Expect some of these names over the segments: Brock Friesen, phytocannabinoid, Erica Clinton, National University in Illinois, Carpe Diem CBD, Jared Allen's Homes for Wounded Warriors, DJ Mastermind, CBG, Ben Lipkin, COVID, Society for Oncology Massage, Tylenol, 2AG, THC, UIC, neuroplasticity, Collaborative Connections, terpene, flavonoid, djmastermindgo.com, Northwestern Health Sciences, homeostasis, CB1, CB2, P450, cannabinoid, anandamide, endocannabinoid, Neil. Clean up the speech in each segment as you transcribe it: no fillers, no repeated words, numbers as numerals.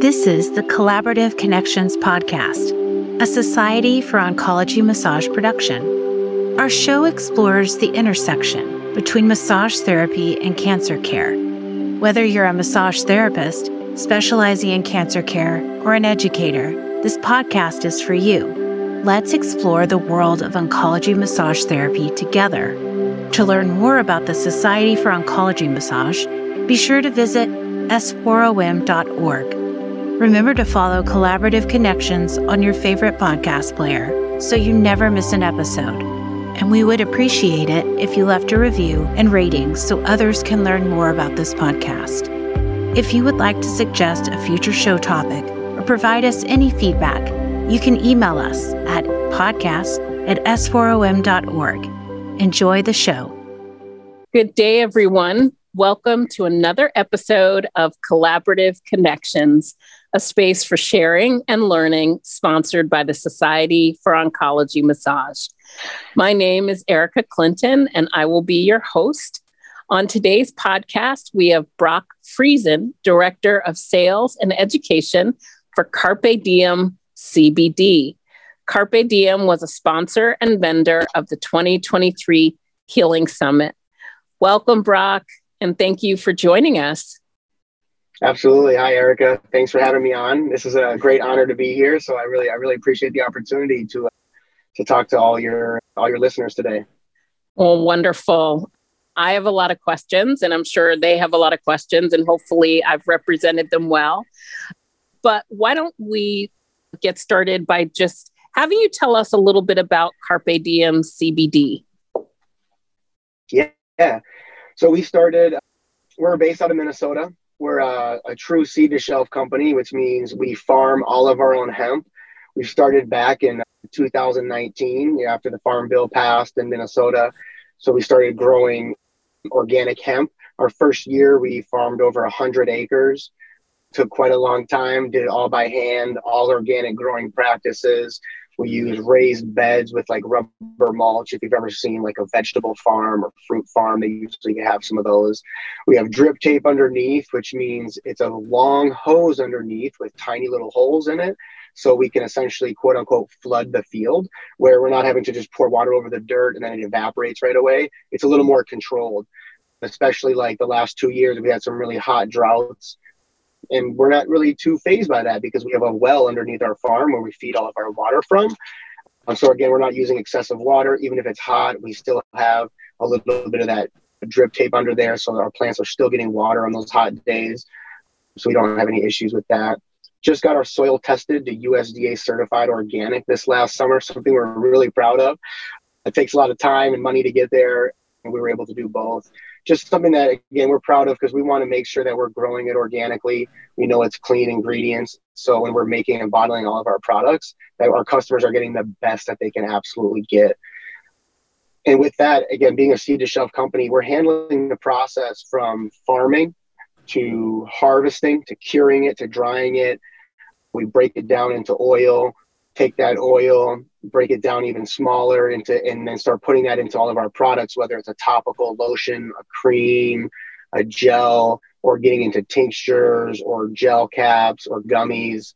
This is the Collaborative Connections Podcast, a Society for Oncology Massage production. Our show explores the intersection between massage therapy and cancer care. Whether you're a massage therapist, specializing in cancer care, or an educator, this podcast is for you. Let's explore the world of oncology massage therapy together. To learn more about the Society for Oncology Massage, be sure to visit s4om.org. Remember to follow Collaborative Connections on your favorite podcast player so you never miss an episode. And we would appreciate it if you left a review and rating so others can learn more about this podcast. If you would like to suggest a future show topic or provide us any feedback, you can email us at podcast@s4om.org. Enjoy the show. Good day, everyone. Welcome to another episode of Collaborative Connections, a space for sharing and learning, sponsored by the Society for Oncology Massage. My name is Erica Clinton, and I will be your host. On today's podcast, we have Brock Friesen, Director of Sales and Education for Carpe Diem CBD. Carpe Diem was a sponsor and vendor of the 2023 Healing Summit. Welcome, Brock, and thank you for joining us. Absolutely. Hi, Erica. Thanks for having me on. This is a great honor to be here. So I really appreciate the opportunity to talk to all your listeners today. Well, wonderful. I have a lot of questions, and I'm sure they have a lot of questions, and hopefully I've represented them well. But why don't we get started by just having you tell us a little bit about Carpe Diem CBD? Yeah. So we're based out of Minnesota. We're a true seed-to-shelf company, which means we farm all of our own hemp. We started back in 2019 after the Farm Bill passed in Minnesota. So we started growing organic hemp. Our first year, we farmed over 100 acres. Took quite a long time, did it all by hand, all organic growing practices. We use raised beds with like rubber mulch. If you've ever seen like a vegetable farm or fruit farm, they usually have some of those. We have drip tape underneath, which means it's a long hose underneath with tiny little holes in it. So we can essentially, quote unquote, flood the field, where we're not having to just pour water over the dirt and then it evaporates right away. It's a little more controlled, especially like the last 2 years, we had some really hot droughts. And we're not really too fazed by that because we have a well underneath our farm where we feed all of our water from. So again, we're not using excessive water. Even if it's hot, we still have a little bit of that drip tape under there. So our plants are still getting water on those hot days. So we don't have any issues with that. Just got our soil tested to USDA certified organic this last summer, something we're really proud of. It takes a lot of time and money to get there. And we were able to do both. Just something that, again, we're proud of because we want to make sure that we're growing it organically. We know it's clean ingredients. So when we're making and bottling all of our products, that our customers are getting the best that they can absolutely get. And with that, again, being a seed-to-shelf company, we're handling the process from farming to harvesting, to curing it, to drying it. We break it down into oil, take that oil, break it down even smaller and then start putting that into all of our products, whether it's a topical lotion, a cream, a gel, or getting into tinctures or gel caps or gummies.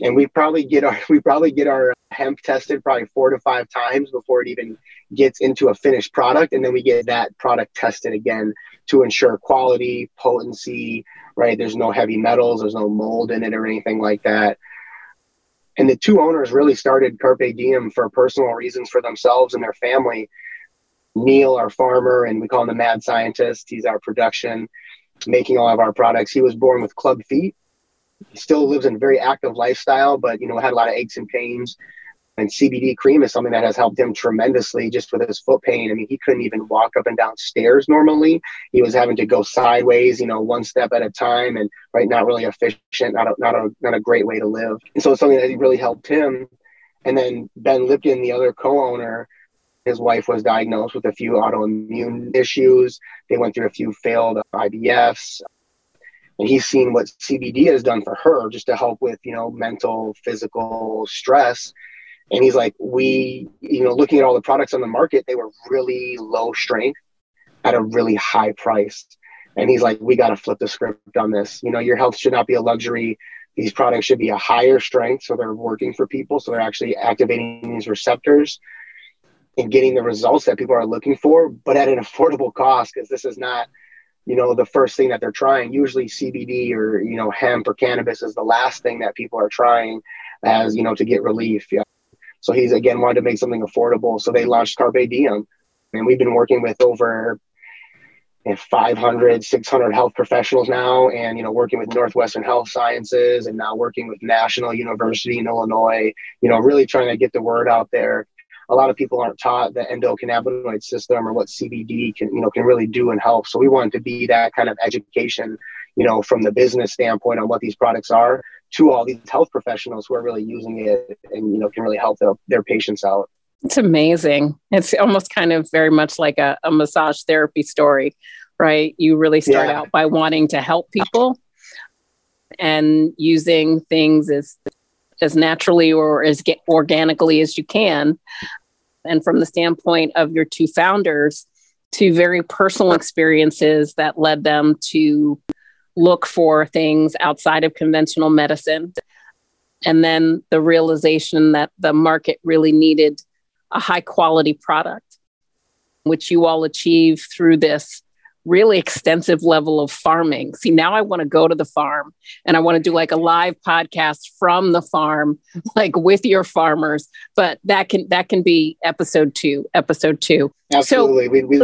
And we probably get our hemp tested probably 4 to 5 times before it even gets into a finished product. And then we get that product tested again to ensure quality, potency, right? There's no heavy metals, there's no mold in it or anything like that. And the two owners really started Carpe Diem for personal reasons for themselves and their family. Neil, our farmer, and we call him the mad scientist. He's our production, making all of our products. He was born with club feet. He still lives in a very active lifestyle, but, had a lot of aches and pains. And CBD cream is something that has helped him tremendously just with his foot pain. I mean, he couldn't even walk up and down stairs normally. He was having to go sideways, one step at a time and right, not really efficient, not a great way to live. And so it's something that really helped him. And then Ben Lipkin, the other co-owner, his wife was diagnosed with a few autoimmune issues. They went through a few failed IVFs. And he's seen what CBD has done for her just to help with, mental, physical stress. And he's like, looking at all the products on the market, they were really low strength at a really high price. And he's like, we got to flip the script on this. You know, your health should not be a luxury. These products should be a higher strength. So they're working for people. So they're actually activating these receptors and getting the results that people are looking for, but at an affordable cost, because this is not, you know, the first thing that they're trying. Usually CBD or, you know, hemp or cannabis is the last thing that people are trying as, you know, to get relief. Yeah. So he's, again, wanted to make something affordable. So they launched Carpe Diem, and we've been working with over 500, 600 health professionals now, and, you know, working with Northwestern Health Sciences, and now working with National University in Illinois, you know, really trying to get the word out there. A lot of people aren't taught the endocannabinoid system or what CBD can, you know, can really do and help. So we want to be that kind of education, you know, from the business standpoint on what these products are to all these health professionals who are really using it and, you know, can really help their patients out. It's amazing. It's almost kind of very much like a massage therapy story, right? You really start out by wanting to help people and using things as naturally or as organically as you can. And from the standpoint of your two founders, two very personal experiences that led them to look for things outside of conventional medicine. And then the realization that the market really needed a high quality product, which you all achieve through this really extensive level of farming. See, now I want to go to the farm and I want to do like a live podcast from the farm, like with your farmers, but that can be episode two. Absolutely.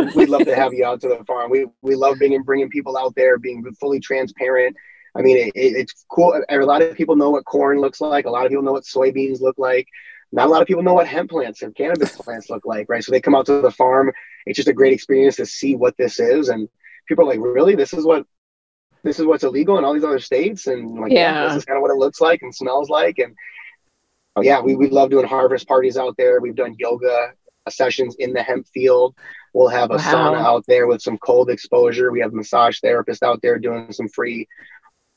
So, we love to have you out to the farm. We love bringing people out there, being fully transparent. I mean, it's cool. A lot of people know what corn looks like. A lot of people know what soybeans look like. Not a lot of people know what hemp plants and cannabis plants look like, right? So they come out to the farm. It's just a great experience to see what this is. And people are like, really? This is what's illegal in all these other states? And like, yeah, this is kind of what it looks like and smells like. And we love doing harvest parties out there. We've done yoga sessions in the hemp field. We'll have a sauna out there with some cold exposure. We have massage therapists out there doing some free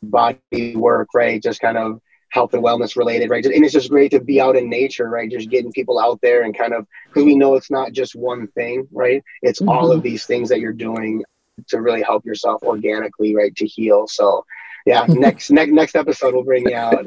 body work, right? Just kind of health and wellness related, right? And it's just great to be out in nature, right? Just getting people out there and kind of, because we know it's not just one thing, right? It's all of these things that you're doing to really help yourself organically, right? To heal. So yeah, next episode we'll bring you out.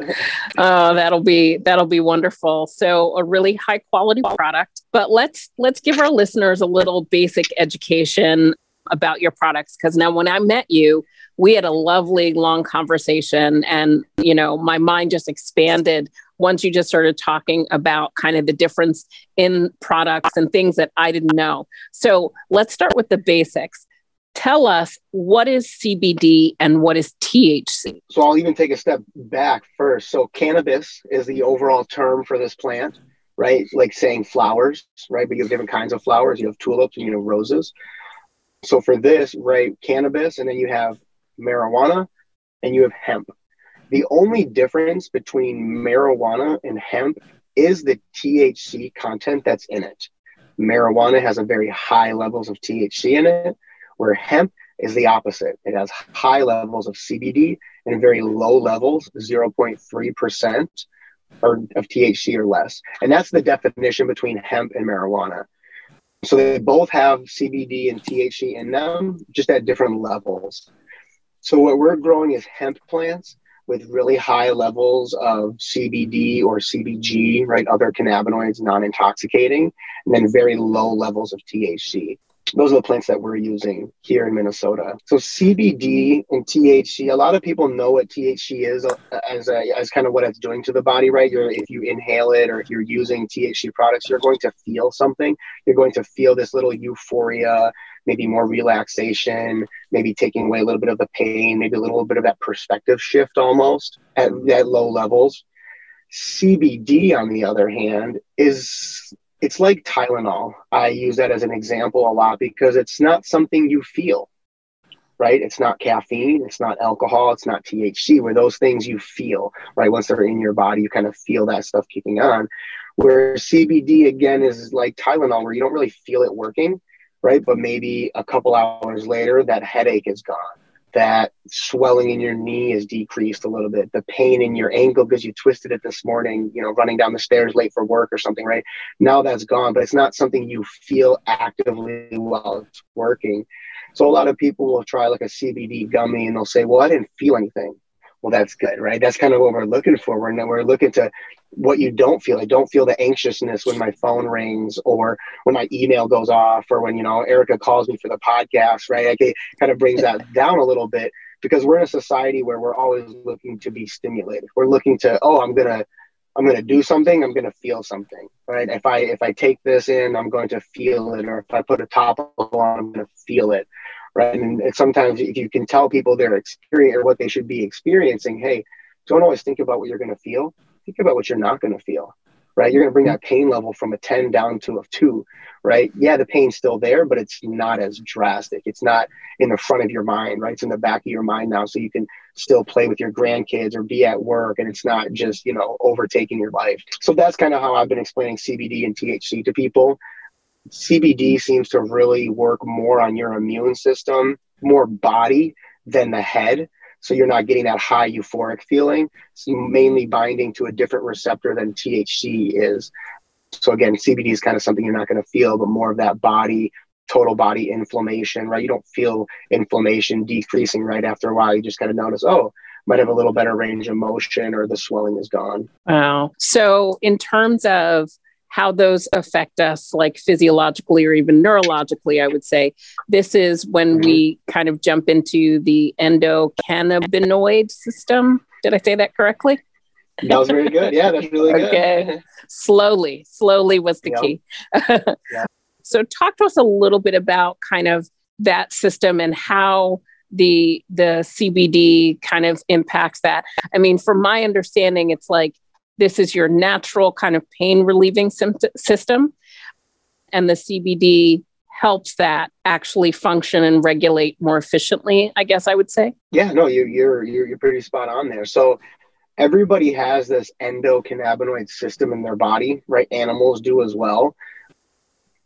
Oh, that'll be wonderful. So a really high quality product, but let's give our listeners a little basic education about your products. Because now when I met you, we had a lovely long conversation and, you know, my mind just expanded once you just started talking about kind of the difference in products and things that I didn't know. So let's start with the basics. Tell us, what is CBD and what is THC? So I'll even take a step back first. So cannabis is the overall term for this plant, right? Like saying flowers, right? But you have different kinds of flowers. You have tulips and you have roses. So for this, right, cannabis, and then you have marijuana and you have hemp. The only difference between marijuana and hemp is the THC content that's in it. Marijuana has a very high levels of THC in it, where hemp is the opposite. It has high levels of CBD and very low levels, 0.3% of THC or less. And that's the definition between hemp and marijuana. So they both have CBD and THC in them, just at different levels. So what we're growing is hemp plants with really high levels of CBD or CBG, right? Other cannabinoids, non-intoxicating, and then very low levels of THC. Those are the plants that we're using here in Minnesota. So CBD and THC, a lot of people know what THC is as kind of what it's doing to the body, right? If you inhale it or if you're using THC products, you're going to feel something. You're going to feel this little euphoria, maybe more relaxation, maybe taking away a little bit of the pain, maybe a little bit of that perspective shift almost at low levels. CBD, on the other hand, it's like Tylenol. I use that as an example a lot because it's not something you feel, right? It's not caffeine. It's not alcohol. It's not THC, where those things you feel, right? Once they're in your body, you kind of feel that stuff kicking on. Where CBD, again, is like Tylenol, where you don't really feel it working, right? But maybe a couple hours later, that headache is gone. That swelling in your knee is decreased a little bit. The pain in your ankle because you twisted it this morning, you know, running down the stairs late for work or something, right? Now that's gone, but it's not something you feel actively while it's working. So a lot of people will try like a CBD gummy and they'll say, well, I didn't feel anything. Well, that's good, right? That's kind of what we're looking for. We're looking to what you don't feel. I don't feel the anxiousness when my phone rings or when my email goes off or when, you know, Erica calls me for the podcast, right? Like it kind of brings that down a little bit because we're in a society where we're always looking to be stimulated. We're looking to, oh, I'm going to do something. I'm going to feel something, right? If I take this in, I'm going to feel it. Or if I put a topical on, I'm going to feel it. Right. And sometimes if you can tell people their experience or what they should be experiencing, hey, don't always think about what you're going to feel. Think about what you're not going to feel. Right. You're going to bring that pain level from a 10 down to a 2. Right. Yeah, the pain's still there, but it's not as drastic. It's not in the front of your mind. Right. It's in the back of your mind now. So you can still play with your grandkids or be at work. And it's not just, you know, overtaking your life. So that's kind of how I've been explaining CBD and THC to people. CBD seems to really work more on your immune system, more body than the head. So you're not getting that high euphoric feeling. It's mainly binding to a different receptor than THC is. So again, CBD is kind of something you're not going to feel, but more of that body, total body inflammation, right? You don't feel inflammation decreasing right after a while. You just kind of notice, oh, might have a little better range of motion or the swelling is gone. Wow. So in terms of how those affect us, like physiologically or even neurologically, I would say this is when we kind of jump into the endocannabinoid system. Did I say that correctly? That was very good. Yeah, that's really good. Okay. Slowly was the key. Yeah. So talk to us a little bit about kind of that system and how the CBD kind of impacts that. I mean, from my understanding, it's like, this is your natural kind of pain relieving system. And the CBD helps that actually function and regulate more efficiently, I guess I would say. Yeah, no, you're pretty spot on there. So everybody has this endocannabinoid system in their body, right? Animals do as well.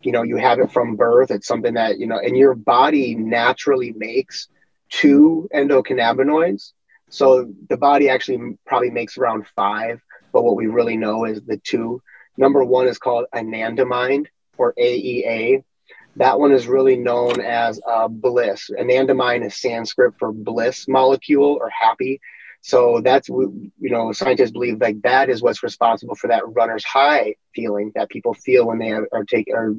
You know, you have it from birth. It's something that, you know, and your body naturally makes 2 endocannabinoids. So the body actually probably makes around 5. But what we really know is the 2. Number 1 is called anandamide, or AEA. That one is really known as bliss. Anandamide is Sanskrit for bliss molecule or happy. So that's, you know, scientists believe like that is what's responsible for that runner's high feeling that people feel when they are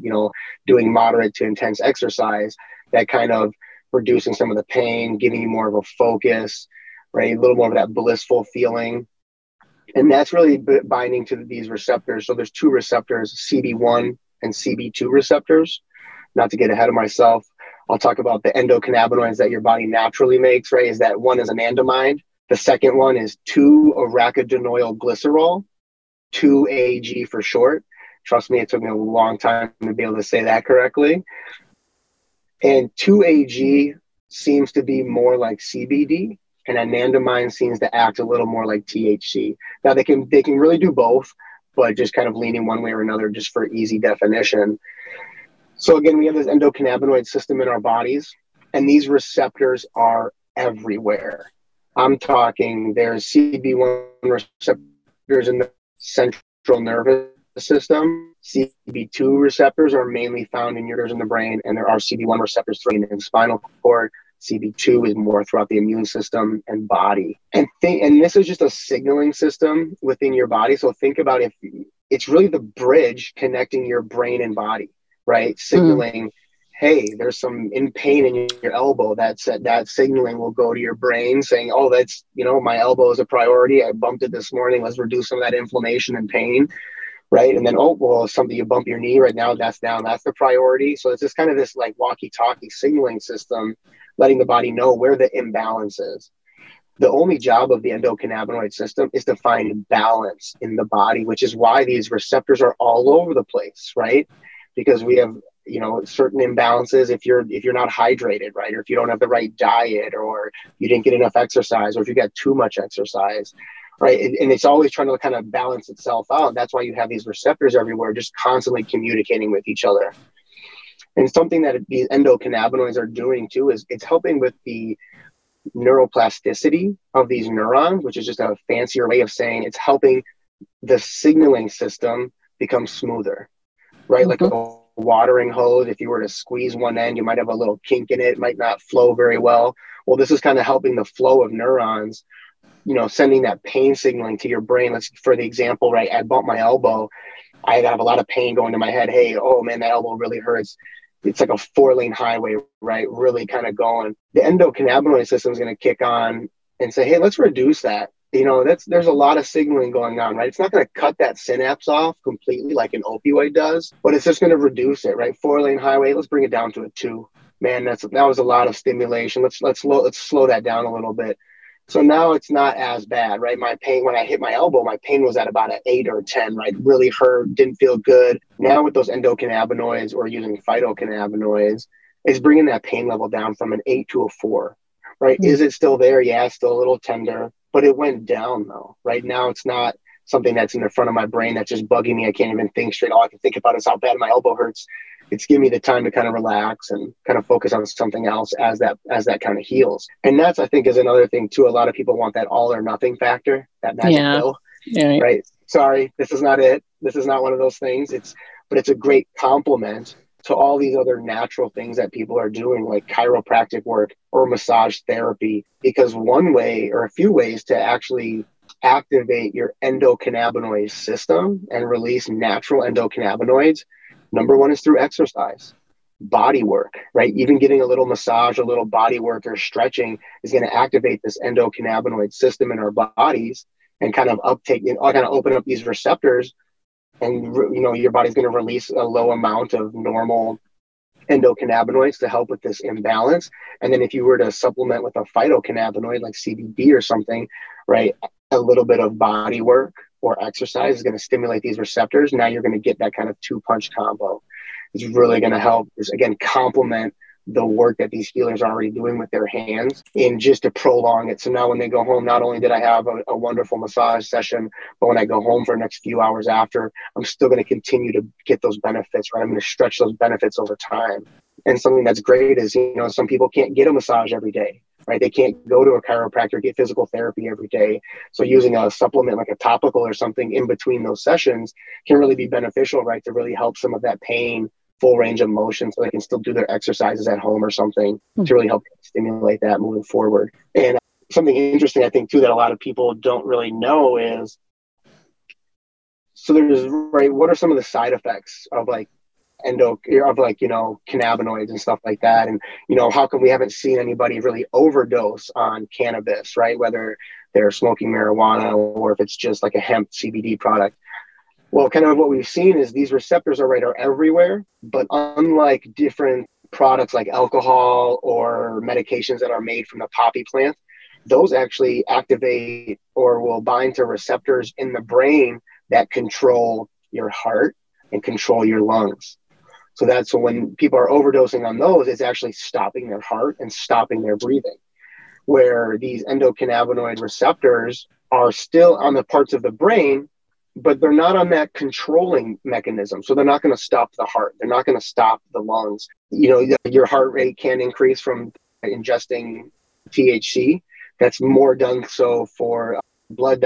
doing moderate to intense exercise, that kind of reducing some of the pain, giving you more of a focus, right? A little more of that blissful feeling. And that's really binding to these receptors. So there's 2 receptors, CB1 and CB2 receptors. Not to get ahead of myself, I'll talk about the endocannabinoids that your body naturally makes, right? Is that one is anandamide. The second one is 2 arachidonoyl glycerol, 2AG for short. Trust me, it took me a long time to be able to say that correctly. And 2AG seems to be more like CBD. And anandamide seems to act a little more like THC. Now they can really do both, but just kind of leaning one way or another just for easy definition. So again, we have this endocannabinoid system in our bodies, and these receptors are everywhere. I'm talking there's CB1 receptors in the central nervous system. CB2 receptors are mainly found in nerves in the brain, and there are CB1 receptors in the spinal cord. CB2 is more throughout the immune system and body. And this is just a signaling system within your body. So think about if it's really the bridge connecting your brain and body, right? Signaling, hey, there's some in pain in your elbow. That signaling will go to your brain saying, oh, that's, you know, my elbow is a priority. I bumped it this morning. Let's reduce some of that inflammation and pain, right? And then, oh, well, something you bump your knee right now, that's down. That's the priority. So it's just kind of this like walkie-talkie signaling system, letting the body know where the imbalance is. The only job of the endocannabinoid system is to find balance in the body, which is why these receptors are all over the place, right? Because we have, you know, certain imbalances if you're not hydrated, right? Or if you don't have the right diet, or you didn't get enough exercise, or if you got too much exercise, right? And it's always trying to kind of balance itself out. That's why you have these receptors everywhere, just constantly communicating with each other. And something that these endocannabinoids are doing too is it's helping with the neuroplasticity of these neurons, which is just a fancier way of saying it's helping the signaling system become smoother, right? Like a watering hose. If you were to squeeze one end, you might have a little kink in it. It might not flow very well. Well, this is kind of helping the flow of neurons, you know, sending that pain signaling to your brain. Let's, for the example, right? I bumped my elbow. I have a lot of pain going to my head. Hey, oh man, that elbow really hurts. It's like a 4-lane highway, right? Really kind of going. The endocannabinoid system is going to kick on and say, hey, let's reduce that. You know, there's a lot of signaling going on, right? It's not going to cut that synapse off completely like an opioid does, but it's just going to reduce it, right? 4-lane highway, let's bring it down to a 2. Man, that was a lot of stimulation. Let's slow that down a little bit. So now it's not as bad, right? My pain, when I hit my elbow, my pain was at about an 8 or a 10, right? Really hurt, didn't feel good. Now with those endocannabinoids or using phytocannabinoids, it's bringing that pain level down from an 8 to a 4, right? Mm-hmm. Is it still there? Yeah, it's still a little tender, but it went down though. Right now it's not something that's in the front of my brain that's just bugging me. I can't even think straight. All I can think about is how bad my elbow hurts. It's giving me the time to kind of relax and kind of focus on something else as that kind of heals. And that's, I think, is another thing too. A lot of people want that all or nothing factor, that magic pill, right? Sorry, this is not it. This is not one of those things. But it's a great complement to all these other natural things that people are doing, like chiropractic work or massage therapy, because one way or a few ways to actually activate your endocannabinoid system and release natural endocannabinoids. Number one is through exercise, body work, right? Even getting a little massage, a little body work or stretching is going to activate this endocannabinoid system in our bodies and kind of uptake, and kind of open up these receptors. And, you know, your body's going to release a low amount of normal endocannabinoids to help with this imbalance. And then if you were to supplement with a phytocannabinoid like CBD or something, right, a little bit of body work or exercise is going to stimulate these receptors. Now you're going to get that kind of 2-punch combo. It's really going to help, is again, complement the work that these healers are already doing with their hands and just to prolong it. So now when they go home, not only did I have a wonderful massage session, but when I go home for the next few hours after, I'm still going to continue to get those benefits, right? I'm going to stretch those benefits over time. And something that's great is, you know, some people can't get a massage every day, right? They can't go to a chiropractor, get physical therapy every day. So using a supplement like a topical or something in between those sessions can really be beneficial, right? To really help some of that pain, full range of motion, so they can still do their exercises at home or something to really help stimulate that moving forward. And something interesting, I think, too, that a lot of people don't really know is, so there's, right, what are some of the side effects of like cannabinoids and stuff like that? And, you know, how come we haven't seen anybody really overdose on cannabis, right? Whether they're smoking marijuana or if it's just like a hemp CBD product. Well, kind of what we've seen is these receptors are everywhere, but unlike different products like alcohol or medications that are made from the poppy plant, those actually activate or will bind to receptors in the brain that control your heart and control your lungs. So that's when people are overdosing on those, it's actually stopping their heart and stopping their breathing, where these endocannabinoid receptors are still on the parts of the brain, but they're not on that controlling mechanism. So they're not going to stop the heart. They're not going to stop the lungs. You know, your heart rate can increase from ingesting THC. That's more done so for blood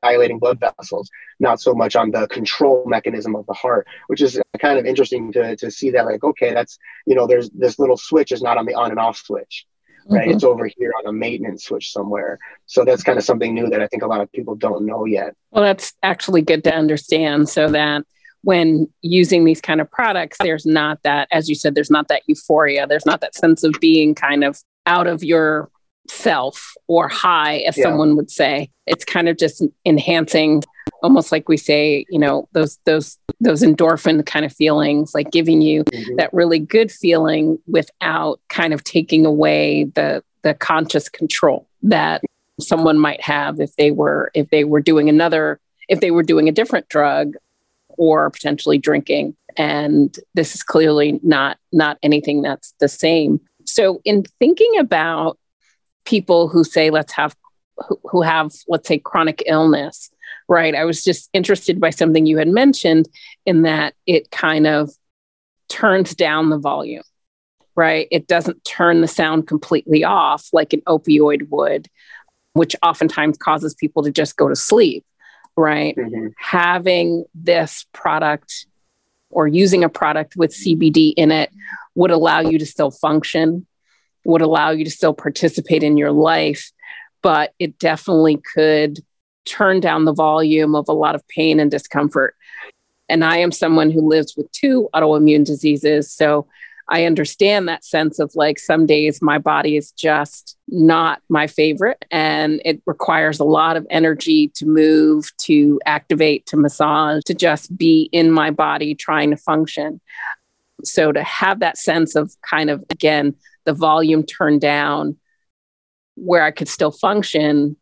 dilating blood vessels, not so much on the control mechanism of the heart, which is kind of interesting to see that, like, okay, that's, you know, there's this little switch is not on the on and off switch. Right. It's over here on a maintenance switch somewhere. So that's kind of something new that I think a lot of people don't know yet. Well, that's actually good to understand, so that when using these kind of products, there's not that, as you said, there's not that euphoria. There's not that sense of being kind of out of your self or high, as someone would say. It's kind of just enhancing, almost like we say, you know, those endorphin kind of feelings, like giving you that really good feeling without kind of taking away the conscious control that someone might have if they were doing a different drug or potentially drinking. And this is clearly not anything that's the same. So in thinking about people who say, let's say chronic illness, right? I was just interested by something you had mentioned, in that it kind of turns down the volume, right? It doesn't turn the sound completely off like an opioid would, which oftentimes causes people to just go to sleep, right? Having this product or using a product with CBD in it would allow you to still function, would allow you to still participate in your life, but it definitely could turn down the volume of a lot of pain and discomfort. And I am someone who lives with 2 autoimmune diseases. So I understand that sense of like, some days my body is just not my favorite and it requires a lot of energy to move, to activate, to massage, to just be in my body trying to function. So to have that sense of kind of, again, the volume turned down where I could still function,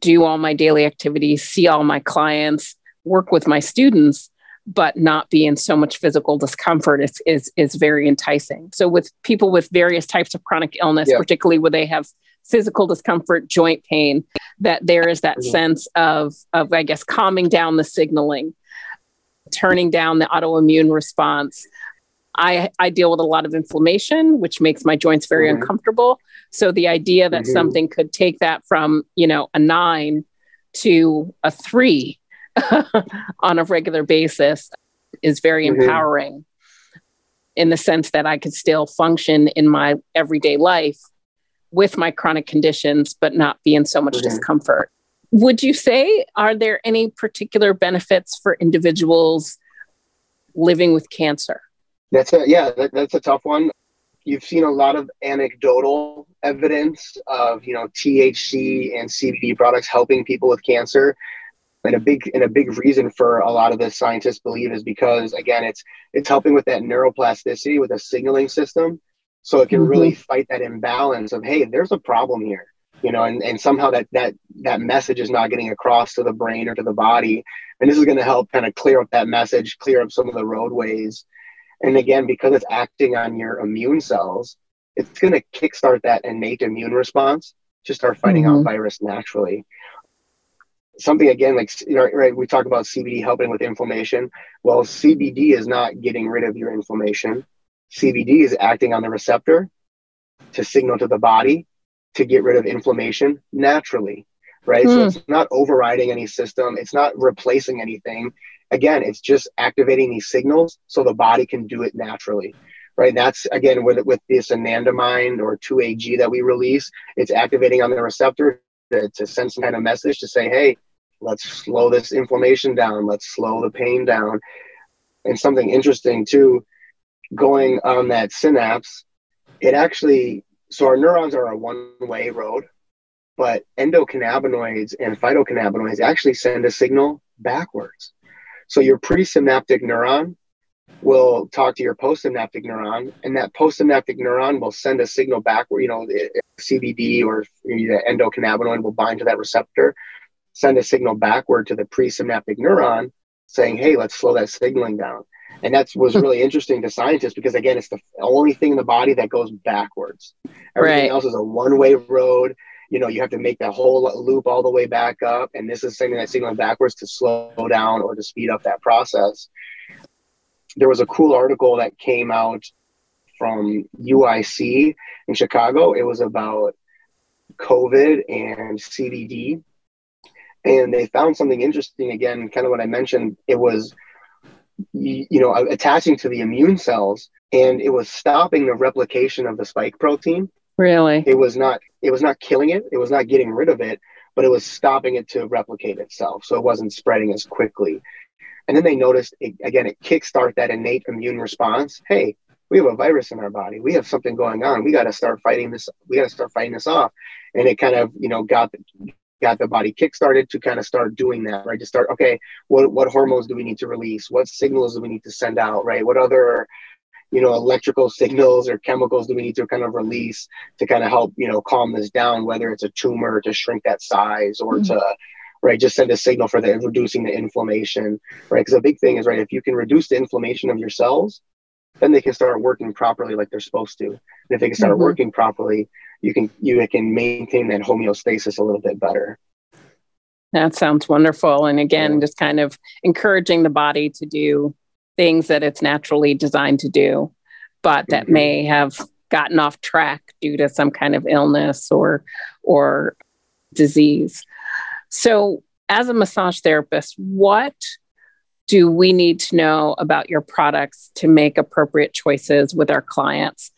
do all my daily activities, see all my clients, work with my students, but not be in so much physical discomfort is very enticing. So with people with various types of chronic illness, particularly where they have physical discomfort, joint pain, that there is that sense of, I guess, calming down the signaling, turning down the autoimmune response. I deal with a lot of inflammation, which makes my joints very uncomfortable. So the idea that something could take that from, you know, a 9 to a 3 on a regular basis is very empowering in the sense that I could still function in my everyday life with my chronic conditions, but not be in so much discomfort. Would you say, are there any particular benefits for individuals living with cancer? That's a tough one. You've seen a lot of anecdotal evidence of, you know, THC and CBD products helping people with cancer. And a big reason for a lot of this, scientists believe, is because, again, it's helping with that neuroplasticity, with a signaling system. So it can really fight that imbalance of, hey, there's a problem here, you know, and somehow that message is not getting across to the brain or to the body. And this is going to help kind of clear up that message, clear up some of the roadways. And again, because it's acting on your immune cells, it's going to kickstart that innate immune response to start fighting out virus naturally. Something, again, like, you know, right, we talk about CBD helping with inflammation. Well, CBD is not getting rid of your inflammation. CBD is acting on the receptor to signal to the body to get rid of inflammation naturally, right? So it's not overriding any system. It's not replacing anything. Again, it's just activating these signals so the body can do it naturally, right? That's, again, with this anandamide or 2-AG that we release, it's activating on the receptor to send some kind of message to say, hey, let's slow this inflammation down. Let's slow the pain down. And something interesting too, going on that synapse, it actually, so our neurons are a one-way road, but endocannabinoids and phytocannabinoids actually send a signal backwards. So your presynaptic neuron will talk to your postsynaptic neuron, and that postsynaptic neuron will send a signal backward. You know, CBD or the endocannabinoid will bind to that receptor, send a signal backward to the presynaptic neuron saying, hey, let's slow that signaling down. And that was really interesting to scientists because, again, it's the only thing in the body that goes backwards. Everything else is a one-way road. You know, you have to make that whole loop all the way back up. And this is sending that signal backwards to slow down or to speed up that process. There was a cool article that came out from UIC in Chicago. It was about COVID and CBD. And they found something interesting, again, kind of what I mentioned. It was, you know, attaching to the immune cells, and it was stopping the replication of the spike protein. Really? It was not killing it. It was not getting rid of it, but it was stopping it to replicate itself. So it wasn't spreading as quickly. And then they noticed, it kickstarts that innate immune response. Hey, we have a virus in our body. We have something going on. We got to start fighting this. We got to start fighting this off. And it kind of, you know, got the body kickstarted to kind of start doing that, right? To start, okay, what hormones do we need to release? What signals do we need to send out, right? What other, you know, electrical signals or chemicals do we need to kind of release to kind of help, you know, calm this down, whether it's a tumor to shrink that size or to, right, just send a signal for the reducing the inflammation, right? Because the big thing is, right, if you can reduce the inflammation of your cells, then they can start working properly like they're supposed to. And if they can start working properly, you can maintain that homeostasis a little bit better. That sounds wonderful. And again, just kind of encouraging the body to do things that it's naturally designed to do, but that may have gotten off track due to some kind of illness or disease. So as a massage therapist, what do we need to know about your products to make appropriate choices with our clients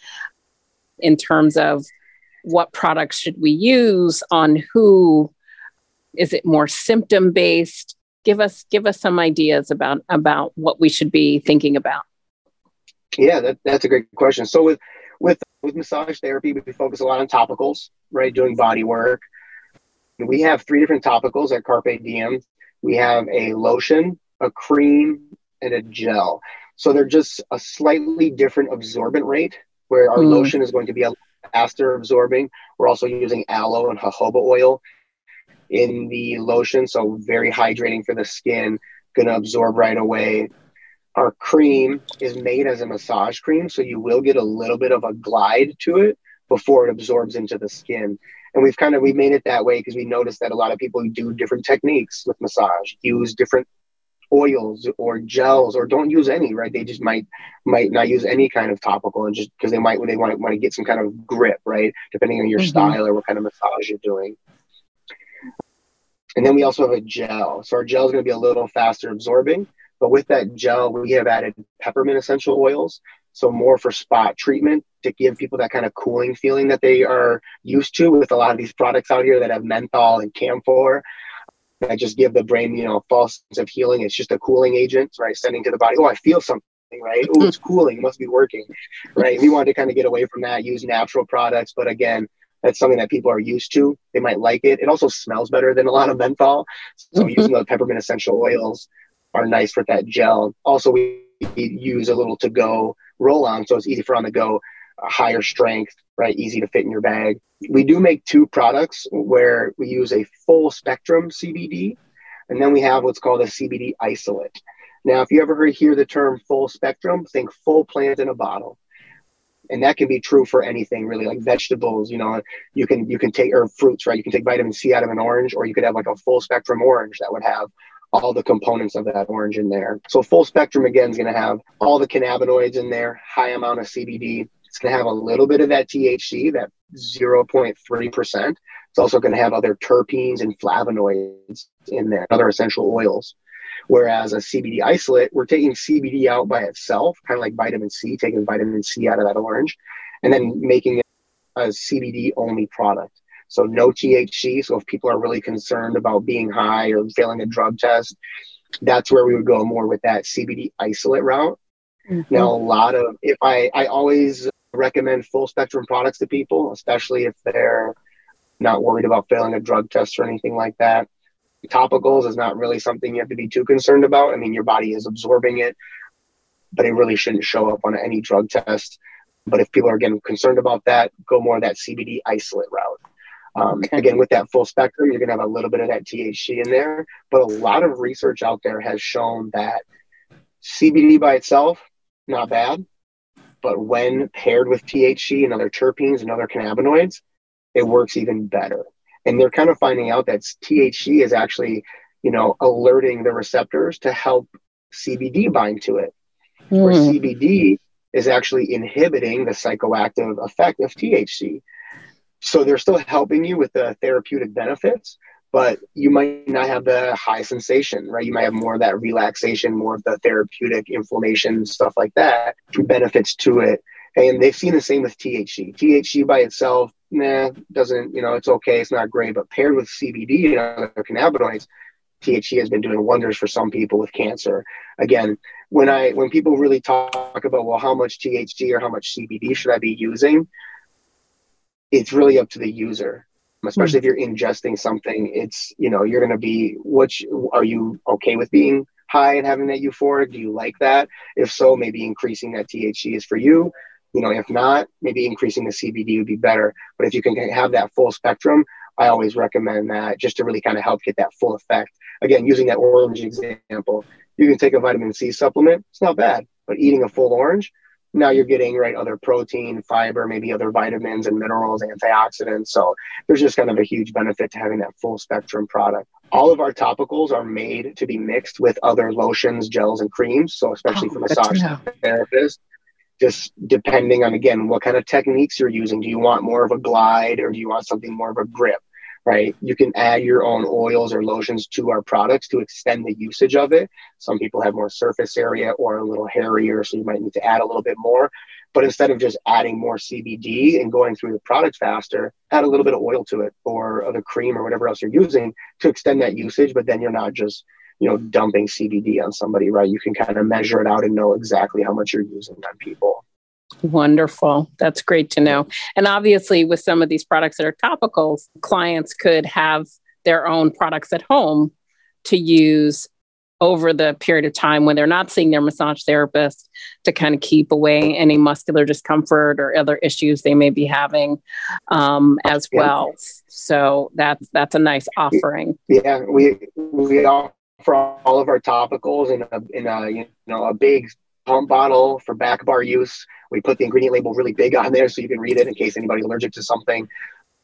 in terms of what products should we use on who? Is it more symptom-based? Give us some ideas about what we should be thinking about. Yeah, that's a great question. So with massage therapy, we focus a lot on topicals, right? Doing body work. We have 3 different topicals at Carpe Diem. We have a lotion, a cream, and a gel. So they're just a slightly different absorbent rate, where our lotion is going to be a faster absorbing. We're also using aloe and jojoba oil in the lotion, so very hydrating for the skin, going to absorb right away. Our cream is made as a massage cream, so you will get a little bit of a glide to it before it absorbs into the skin. And we made it that way because we noticed that a lot of people do different techniques with massage, use different oils or gels, or don't use any, right? They just might not use any kind of topical, and just because they want to get some kind of grip, right? Depending on your style or what kind of massage you're doing. And then we also have a gel. So our gel is going to be a little faster absorbing, but with that gel, we have added peppermint essential oils. So more for spot treatment to give people that kind of cooling feeling that they are used to with a lot of these products out here that have menthol and camphor. That just give the brain, false sense of healing. It's just a cooling agent, right? Sending to the body, oh, I feel something, right? Oh, it's cooling. It must be working, right? We want to kind of get away from that, use natural products. But again, that's something that people are used to. They might like it. It also smells better than a lot of menthol. So using those peppermint essential oils are nice for that gel. Also, we use a little to-go roll-on, so it's easy for on the go, higher strength, right? Easy to fit in your bag. We do make 2 products where we use a full spectrum CBD, and then we have what's called a CBD isolate. Now, if you ever hear the term full spectrum, think full plant in a bottle. And that can be true for anything really, like vegetables, you can take, or fruits, right? You can take vitamin C out of an orange, or you could have like a full spectrum orange that would have all the components of that orange in there. So full spectrum, again, is going to have all the cannabinoids in there, high amount of CBD. It's going to have a little bit of that THC, that 0.3%. It's also going to have other terpenes and flavonoids in there, other essential oils. Whereas a CBD isolate, we're taking CBD out by itself, kind of like vitamin C, taking vitamin C out of that orange, and then making it a CBD-only product. So no THC. So if people are really concerned about being high or failing a drug test, that's where we would go more with that CBD isolate route. Mm-hmm. Now, I always recommend full spectrum products to people, especially if they're not worried about failing a drug test or anything like that. Topicals is not really something you have to be too concerned about. I mean, your body is absorbing it, but it really shouldn't show up on any drug test. But if people are getting concerned about that, go more of that CBD isolate route. Again, with that full spectrum, you're going to have a little bit of that THC in there, but a lot of research out there has shown that CBD by itself, not bad, but when paired with THC and other terpenes and other cannabinoids, it works even better. And they're kind of finding out that THC is actually, alerting the receptors to help CBD bind to it. Where CBD is actually inhibiting the psychoactive effect of THC. So they're still helping you with the therapeutic benefits, but you might not have the high sensation, right? You might have more of that relaxation, more of the therapeutic inflammation, stuff like that, benefits to it. And they've seen the same with THC. THC by itself, doesn't, it's okay, it's not great, but paired with CBD and other cannabinoids, THC has been doing wonders for some people with cancer. Again, when people really talk about, well, how much THC or how much CBD should I be using? It's really up to the user, especially if you're ingesting something. It's, you're going to be, are you okay with being high and having that euphoric? Do you like that? If so, maybe increasing that THC is for you. If not, maybe increasing the CBD would be better. But if you can have that full spectrum, I always recommend that just to really kind of help get that full effect. Again, using that orange example, you can take a vitamin C supplement. It's not bad, but eating a full orange, now you're getting other protein, fiber, maybe other vitamins and minerals, antioxidants. So there's just kind of a huge benefit to having that full spectrum product. All of our topicals are made to be mixed with other lotions, gels, and creams. So especially for massage therapists. Just depending on, again, what kind of techniques you're using. Do you want more of a glide or do you want something more of a grip, right? You can add your own oils or lotions to our products to extend the usage of it. Some people have more surface area or a little hairier, so you might need to add a little bit more. But instead of just adding more CBD and going through the product faster, add a little bit of oil to it or other cream or whatever else you're using to extend that usage. But then you're not just, you know, dumping CBD on somebody, right? You can kind of measure it out and know exactly how much you're using on people. Wonderful. That's great to know. And obviously with some of these products that are topicals, clients could have their own products at home to use over the period of time when they're not seeing their massage therapist to kind of keep away any muscular discomfort or other issues they may be having as well. So that's a nice offering. Yeah, we offer all of our topicals in a you know, a big pump bottle for back bar use. We put the ingredient label really big on there so you can read it in case anybody's allergic to something.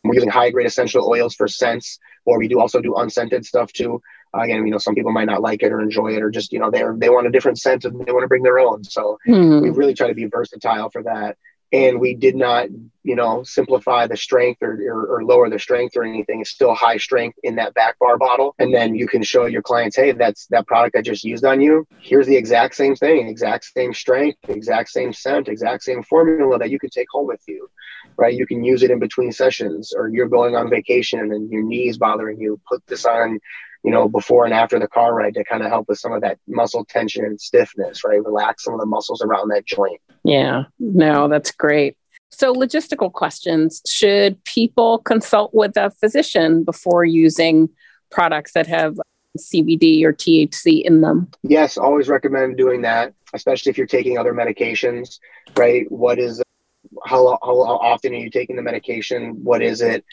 We're using high-grade essential oils for scents, or we do also do unscented stuff too. Again, you know, some people might not like it or enjoy it, or just, you know, they want a different scent and they want to bring their own. So we really try to be versatile for that. And we did not, you know, simplify the strength or lower the strength or anything. It's still high strength in that back bar bottle. And then you can show your clients, hey, that's that product I just used on you. Here's the exact same thing, exact same strength, exact same scent, exact same formula that you could take home with you, right? You can use it in between sessions, or you're going on vacation and your knee's bothering you. Put this on, you know, before and after the car ride to kind of help with some of that muscle tension and stiffness, right? Relax some of the muscles around that joint. Yeah, no, that's great. So logistical questions. Should people consult with a physician before using products that have CBD or THC in them? Yes, always recommend doing that, especially if you're taking other medications, right? What is, how often are you taking the medication? What is it?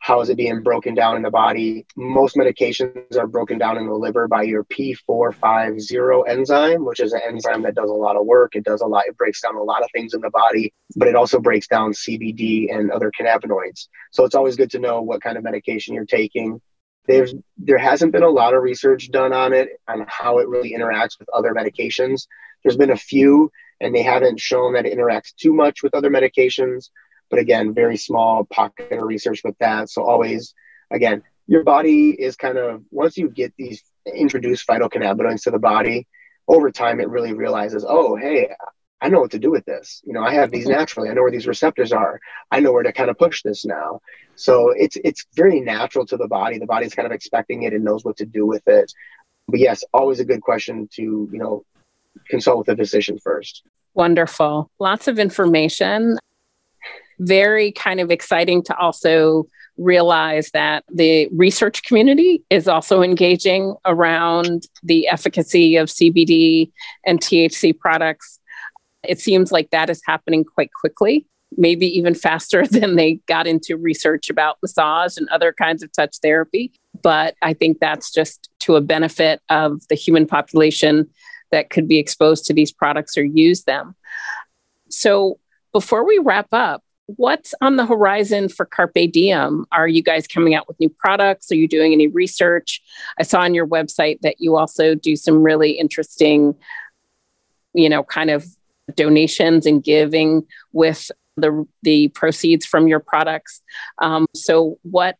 How is it being broken down in the body? Most medications are broken down in the liver by your P450 enzyme, which is an enzyme that does a lot of work. It does a lot. It breaks down a lot of things in the body, but it also breaks down CBD and other cannabinoids. So it's always good to know what kind of medication you're taking. There hasn't been a lot of research done on it, on how it really interacts with other medications. There's been a few, and they haven't shown that it interacts too much with other medications. But again, very small pocket of research with that. So always, again, your body is kind of, once you get these introduced phytocannabinoids to the body, over time, it really realizes, oh, hey, I know what to do with this. You know, I have these naturally. I know where these receptors are. I know where to kind of push this now. So it's very natural to the body. The body's kind of expecting it and knows what to do with it. But yes, always a good question to, you know, consult with a physician first. Wonderful. Lots of information. Very kind of exciting to also realize that the research community is also engaging around the efficacy of CBD and THC products. It seems like that is happening quite quickly, maybe even faster than they got into research about massage and other kinds of touch therapy. But I think that's just to a benefit of the human population that could be exposed to these products or use them. So before we wrap up, what's on the horizon for Carpe Diem? Are you guys coming out with new products? Are you doing any research? I saw on your website that you also do some really interesting, you know, kind of donations and giving with the proceeds from your products. So what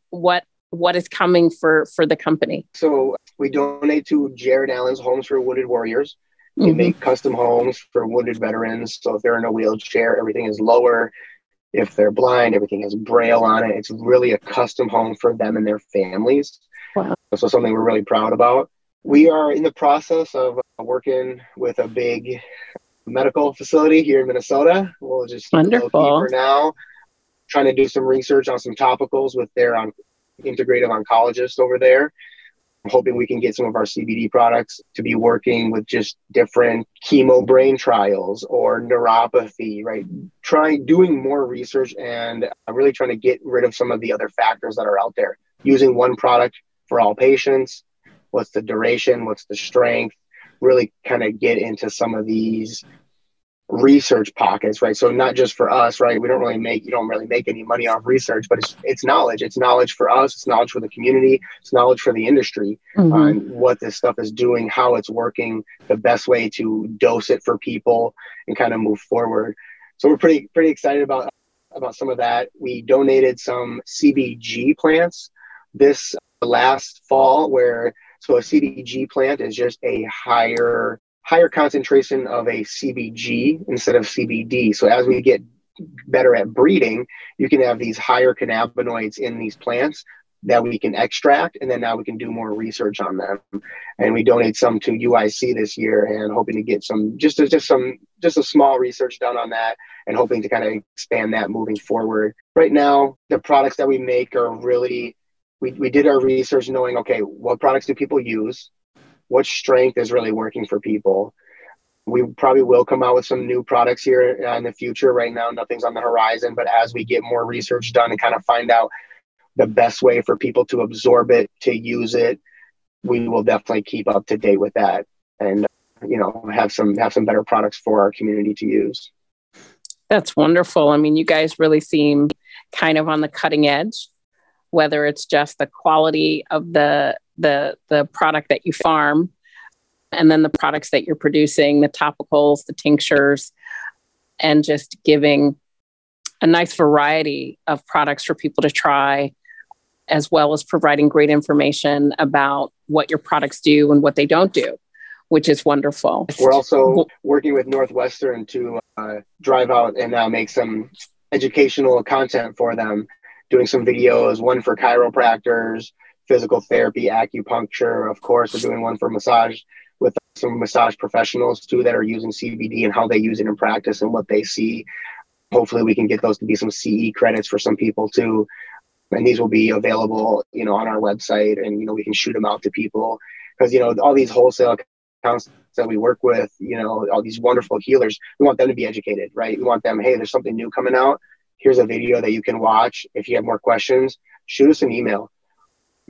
is coming for the company? So we donate to Jared Allen's Homes for Wounded Warriors. We make custom homes for wounded veterans. So if they're in a wheelchair, everything is lower. If they're blind, everything has braille on it. It's really a custom home for them and their families. Wow. So something we're really proud about. We are in the process of working with a big medical facility here in Minnesota. We'll just low key for now. Trying to do some research on some topicals with their integrative oncologist over there. I'm hoping we can get some of our CBD products to be working with just different chemo brain trials or neuropathy, right? Doing more research and really trying to get rid of some of the other factors that are out there. Using one product for all patients. What's the duration? What's the strength? Really kind of get into some of these research pockets, right? So not just for us, right? You don't really make any money off research, but it's knowledge. It's knowledge for us. It's knowledge for the community. It's knowledge for the industry on what this stuff is doing, how it's working, the best way to dose it for people and kind of move forward. So we're pretty excited about some of that. We donated some CBG plants this last fall, where so a CBG plant is just a higher concentration of a CBG instead of CBD. So as we get better at breeding, you can have these higher cannabinoids in these plants that we can extract, and then now we can do more research on them. And we donate some to UIC this year, and hoping to get some just a small research done on that, and hoping to kind of expand that moving forward. Right now, the products that we make are really, we did our research knowing, okay, what products do people use? What strength is really working for people? We probably will come out with some new products here in the future. Right now, nothing's on the horizon, but as we get more research done and kind of find out the best way for people to absorb it, to use it, we will definitely keep up to date with that, and have some better products for our community to use. That's wonderful. I mean, you guys really seem kind of on the cutting edge, whether it's just the quality of the product that you farm, and then the products that you're producing, the topicals, the tinctures, and just giving a nice variety of products for people to try, as well as providing great information about what your products do and what they don't do, which is wonderful. We're also working with Northwestern to drive out and make some educational content for them, doing some videos, one for chiropractors, physical therapy, acupuncture. Of course, we're doing one for massage with some massage professionals too that are using CBD and how they use it in practice and what they see. Hopefully we can get those to be some CE credits for some people too. And these will be available, on our website, and, we can shoot them out to people because, all these wholesale accounts that we work with, all these wonderful healers, we want them to be educated, right? We want them, hey, there's something new coming out. Here's a video that you can watch. If you have more questions, shoot us an email.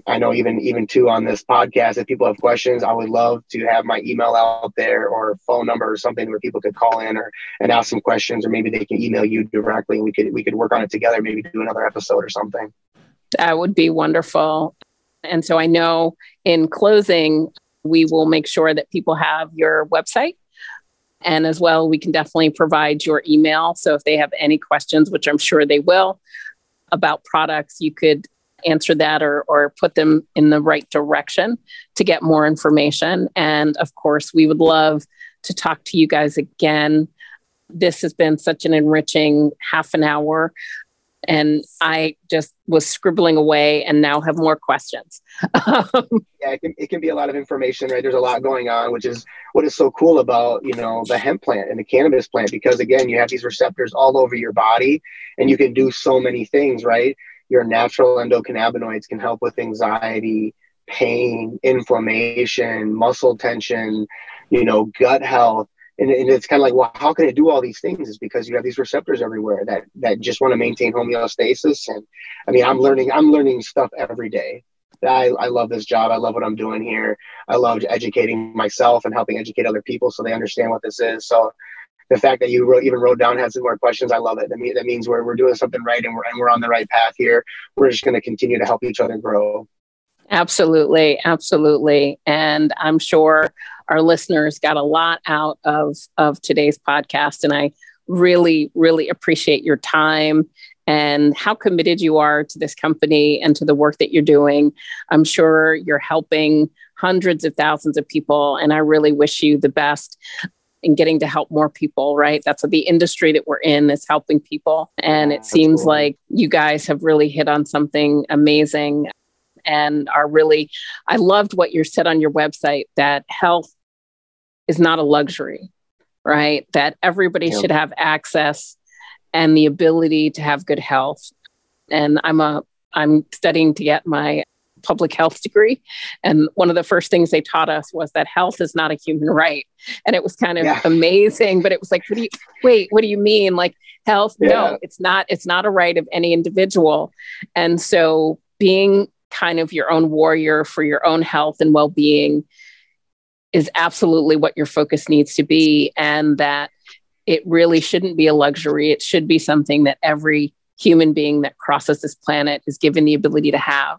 I know even too on this podcast, if people have questions, I would love to have my email out there or phone number or something where people could call in and ask some questions, or maybe they can email you directly and we could work on it together, maybe do another episode or something. That would be wonderful. And so I know in closing, we will make sure that people have your website, and as well, we can definitely provide your email. So if they have any questions, which I'm sure they will, about products, you could answer that or put them in the right direction to get more information. And of course, we would love to talk to you guys again. This has been such an enriching half an hour, and I just was scribbling away and now have more questions. Yeah, it can be a lot of information, right? There's a lot going on, which is what is so cool about, the hemp plant and the cannabis plant, because again, you have these receptors all over your body and you can do so many things, right? Your natural endocannabinoids can help with anxiety, pain, inflammation, muscle tension, gut health. And it's kind of like, well, how can it do all these things? Is because you have these receptors everywhere that just want to maintain homeostasis. And I mean, I'm learning stuff every day. I love this job. I love what I'm doing here. I love educating myself and helping educate other people so they understand what this is. So the fact that you even wrote down, had some more questions, I love it. That means we're doing something right, and we're on the right path here. We're just going to continue to help each other grow. Absolutely. Absolutely. And I'm sure our listeners got a lot out of today's podcast. And I really, really appreciate your time and how committed you are to this company and to the work that you're doing. I'm sure you're helping hundreds of thousands of people, and I really wish you the best and getting to help more people, right? That's what the industry that we're in is, helping people. And it seems cool. Like you guys have really hit on something amazing and are really, I loved what you said on your website, that health is not a luxury, right? That everybody should have access and the ability to have good health. And I'm studying to get my public health degree. And one of the first things they taught us was that health is not a human right. And it was kind of amazing, but it was like, what do you mean? Like health? Yeah. No, it's not a right of any individual. And so being kind of your own warrior for your own health and well-being is absolutely what your focus needs to be. And that it really shouldn't be a luxury. It should be something that every human being that crosses this planet is given the ability to have.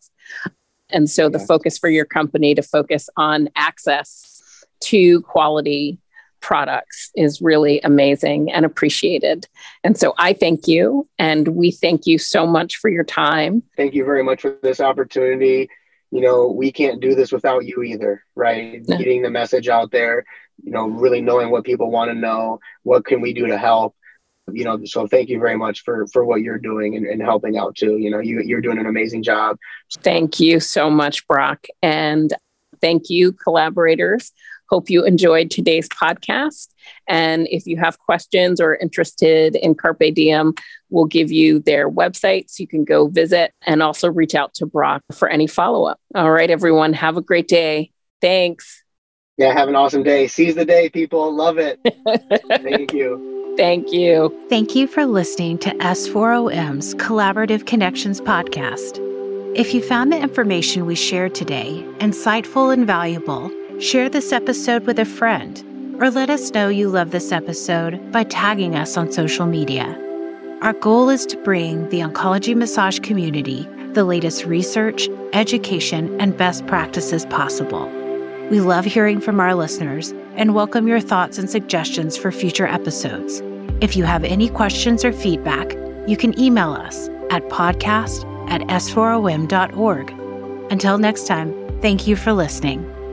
And so the focus for your company to focus on access to quality products is really amazing and appreciated. And so I thank you, and we thank you so much for your time. Thank you very much for this opportunity. You know, we can't do this without you either, right? No. Getting the message out there, you know, really knowing what people want to know, what can we do to help, you know, so thank you very much for what you're doing and helping out too. You know, you're doing an amazing job. Thank you so much, Brock. And thank you, collaborators. Hope you enjoyed today's podcast. And if you have questions or interested in Carpe Diem, we'll give you their website so you can go visit, and also reach out to Brock for any follow-up. All right, everyone. Have a great day. Thanks. Yeah, have an awesome day. Seize the day, people. Love it. Thank you. Thank you. Thank you for listening to S4OM's Collaborative Connections podcast. If you found the information we shared today insightful and valuable, share this episode with a friend, or let us know you love this episode by tagging us on social media. Our goal is to bring the oncology massage community the latest research, education, and best practices possible. We love hearing from our listeners and welcome your thoughts and suggestions for future episodes. If you have any questions or feedback, you can email us at podcast@s4om.org. Until next time, thank you for listening.